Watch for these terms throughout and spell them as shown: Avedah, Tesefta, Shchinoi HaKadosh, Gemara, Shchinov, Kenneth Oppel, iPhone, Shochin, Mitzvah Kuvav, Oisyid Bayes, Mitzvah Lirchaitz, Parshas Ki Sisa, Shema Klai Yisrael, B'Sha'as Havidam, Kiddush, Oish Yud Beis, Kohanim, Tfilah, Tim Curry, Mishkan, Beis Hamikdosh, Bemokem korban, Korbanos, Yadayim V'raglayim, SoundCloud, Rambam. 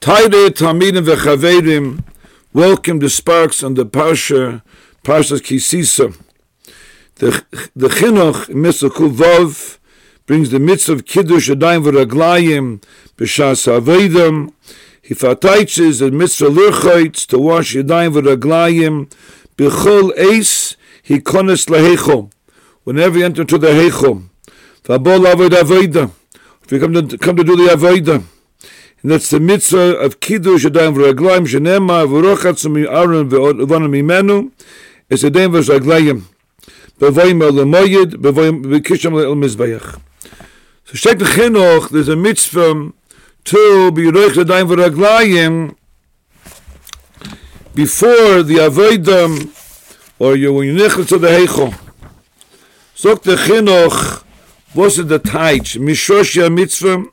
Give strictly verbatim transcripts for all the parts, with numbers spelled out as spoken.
Taide Talmidim V'Chaverim, welcome to Sparks on the Parsha, Parshas Ki Sisa. The, the Chinuch, Mitzvah Kuvav, brings the Mitzvah of Kiddush, Yadayim V'raglayim, B'Sha'as Havidam. He fataiches the Mitzvah Lirchaitz, to wash Yadayim V'raglayim, B'chol Eis, he kones leHeichal, whenever you enter into the Heichal. V'abo l'avod Avedah, if you come to, come to do the Avedah. And that's the mitzvah of Kiddush Yadayim V'raglayim Shenema V'rochatzum Aaron V'Ovan Mimenu Es Yadayim V'raglayim B'Voyim El Moyed B'Voyim B'Kisham El Mizbeach. So Sheikh Chinuch, there's a mitzvah to be Roich Yadayim V'raglayim before the Avedah or you when you nichnas to the Heichal. So the Chinuch was the taich Mishosya mitzvah.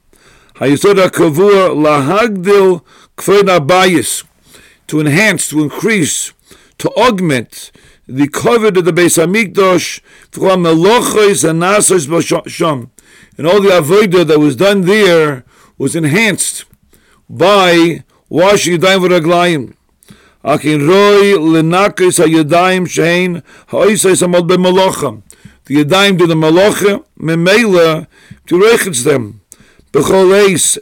Hayisoda kavua lahagdil kvena bayis, to enhance, to increase, to augment the covet of the Beis Hamikdosh from melochos and nasos b'sham, and all the avodah that was done there was enhanced by washing yadayim v'raglayim. Akin roi lenakis hayadayim shein ha'oisais amod b'malocha. The yadayim do the malocha memela to rechitz them. B'choleis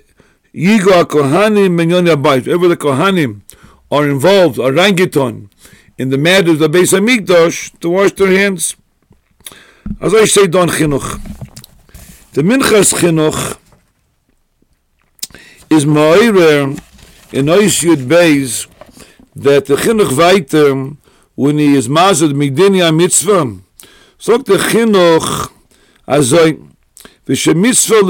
yigo hakohanim minyon yabayit. Wherever the kohanim are involved, are rangiton in the matters of the Beis Hamikdosh, to wash their hands. As I say, Don Chinuch, the Minchas Chinuch is ma'orer in Oish Yud Beis that the Chinuch weiter when he is mazed midinya mitzvah. So the Chinuch as I. It's a mitzvah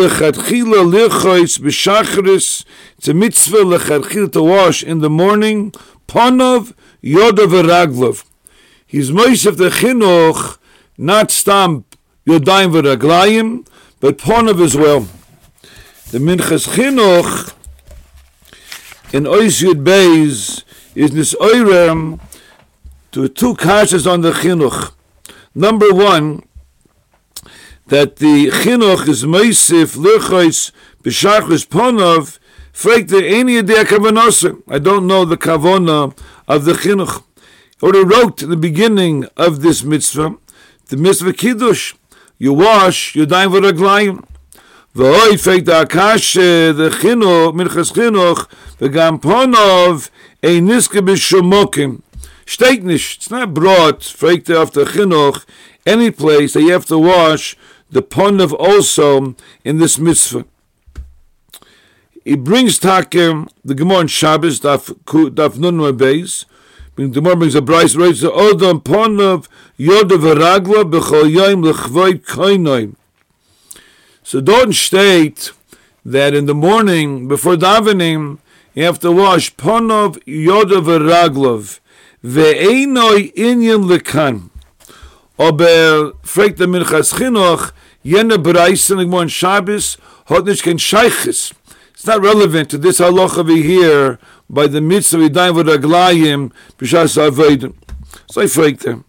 to wash in the morning. Panov yodav v'raglav. He's moisef the chinuch, not stamp yodayim v'raglayim, but panov as well. The minchas chinuch in Oisyid Bayes is this oirem to two kashas on the chinuch. Number one, that the chinuch is meisif lirchos b'shachris ponov fake the any idea kavanasa. I don't know the kavana of the chinuch. I already wrote in the beginning of this mitzvah, the mitzvah kiddush. You wash yadayim v'raglayim. V'oi fake the akasha the chinuch minchas chinuch v'gam ponov ein niske b'shomokim shteitnish. It's not brought fake after chinuch any place that you have to wash the ponov also in this mitzvah. It brings takem the Gemara in Shabbos daf daf nun beis. The Gemara brings a brayz writes the odom ponov yodav v'raglav b'chol yom lechvoid koinoim. So don't state that in the morning before davening you have to wash ponov yodav v'raglav ve'einoi inyan lekan. Aber fragt der Minchas Chinuch, jene Bereisen, like more in Shabbos, hot nicht kein Scheiches. It's not relevant to this halacha we hear by the mitzvah Yadayim V'raglayim B'Sha'as Havidam. So I fragt them.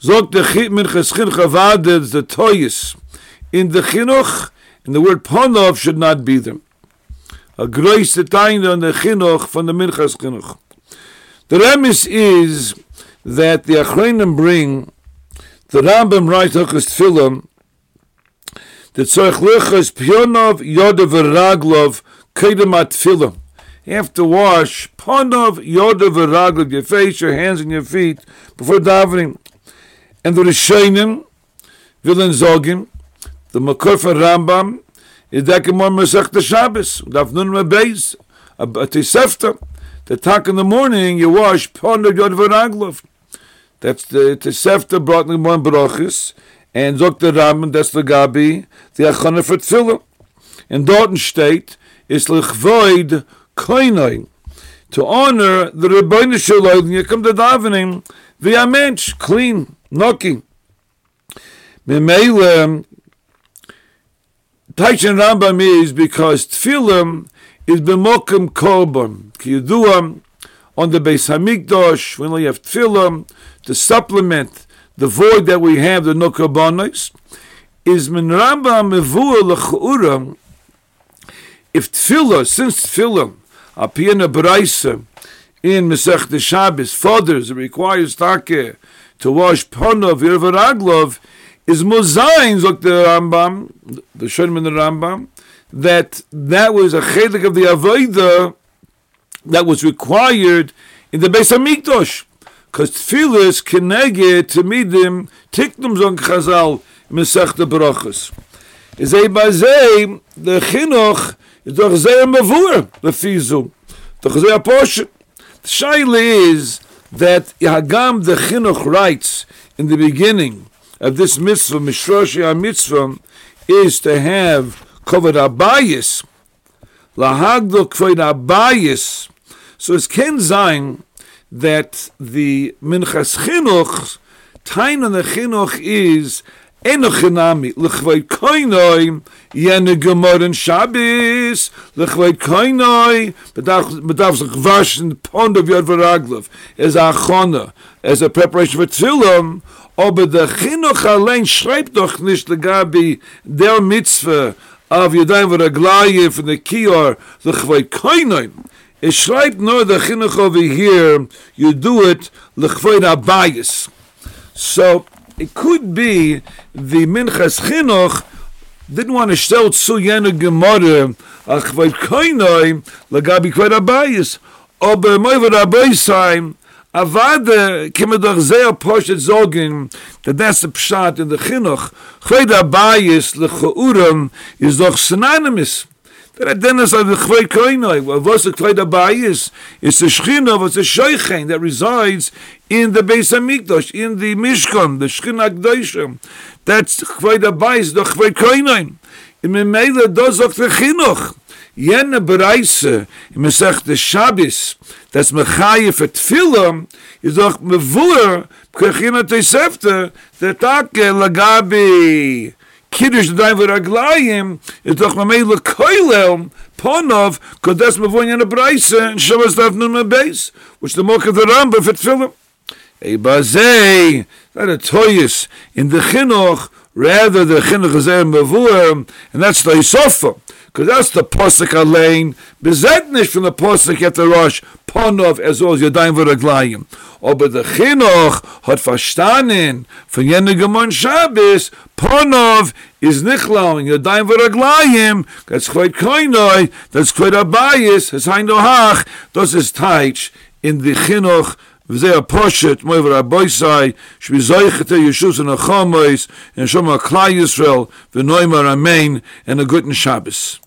Zogt the Minchas Chinuch avadet the toyes in the Chinuch, and the word ponov should not be them. A große Teine on the Chinuch from the Minchas Chinuch. The remis is that the Achronim bring. The Rambam writes Hilchos Tfilah that tzarich lirchos ponov yodav v'raglav kedem atfilah. You have to wash ponov yodav v'raglav, your face, your hands, and your feet before davening. And the Rishonim vilen zogim, the Makor for Rambam is that Gemara Mesech De Shabbos daf nun beis a tisefta. The tak in the morning you wash ponov yodav v'raglav. That's the Tesefta brought in the Gemara Brachos, and Doctor Rambam, that's the Gabi, the Achana for Tfilah. In Dorten state, it's Lechvoid Koinoi, to honor the Rebbeinu Shalom, and you come to davening, via mensch, clean, knocking. Memeilem, Taichin Rambam is because Tfilah is Bemokem korban, Ki Yeduam, on the Beis Hamikdosh, when we have Tfilah, to supplement the void that we have, the no Korbanos, is min Rambam mevua l'ch'ura. If Tfilah, since Tfilah Apiyana Braisa in Mesech De Shabbos, fathers, it requires Take to wash Ponov Yervaraglov, is Mozain, Zok the Rambam, the Shonman the Rambam, that that was a chedek of the Avedah that was required in the Beis Hamikdosh, because Tfilah Kenege Tamidim Tiknum Zon Chazal Mesech De Brachos. Zeh Bazeh the Chinuch is the Chazay Mavur the Fizu the Chazay Aposh. The Shaila is that Yagam the Chinuch writes in the beginning of this mitzvah, Mishosya mitzvah, is to have Kovod Abayis, Lahagdol Kovod Abayis. So it's Ken Zayin that the Minchas Chinuch, Tain on the Chinuch is Enochinami, L'chvod Koinoi, Yene Gemorin Shabbos, L'chvod Koinoi, Medav Zachvash in the Pond of Yad V'Raglov, as a Achona, as a preparation for Tzilim. Ober the Chinuch allein schreibt doch nicht legabi der Mitzvah of Yadayim V'raglayim from the Kior, the L'chvod Koinoi. It schreibt nor the Chinuch over here, you do it l'chvod abayis. So it could be the Minchas Chinuch didn't want to sell tzu yena gemara l'chvod koinoi l'gabi kvod abayis. Aber moivod abayisai avada kimedach zeh poshet zogin that that's the pshat in the Chinuch. Kvod abayis l'chouram is doch synonymous. That identifies the Chvei Koinoi. What's the Chvei Bayis? It's the Shchinov, it's the Shochin that resides in the Beis Hamikdosh, in the Mishkan, the Shchinoi HaKadosh. That's Chvei Bayis, the Chvei Koinoi. In Memela dozok the Chinuch. Yena Bereise in Mesech the Shabbos. That's Mechayef at Tfilah. Is doch Mevur Kachina Tesefta. The Take Lagabi. Kiddush the Yadayim V'raglayim is doch mamele koilel ponov kodes mavoyin a brayse and Shabbos daf nun beis, which the Bemokem the Rambam for Tfilah. A bazei that a toyus in the Chinuch rather the Chinuch is a mavur, and that's the Yisofa, because that's the posuk alein bezetnish from the posuk at the rosh ponov as well as Yadayim V'raglayim. Ober the Chinuch hat verstanden von Yene Gemon Shabbos. Ponov is nichlauing Yadayim V'raglayim. That's Chvod Koinoi. That's Chvod Abayis. That's Hainu Hach. Das ist Teich in the Chinuch. V'zeh Poshet Moivor Aboisai Shvizoichete Yeshus and Achomois and Shema Klai Yisrael V'noimar Amen and a good Shabbos.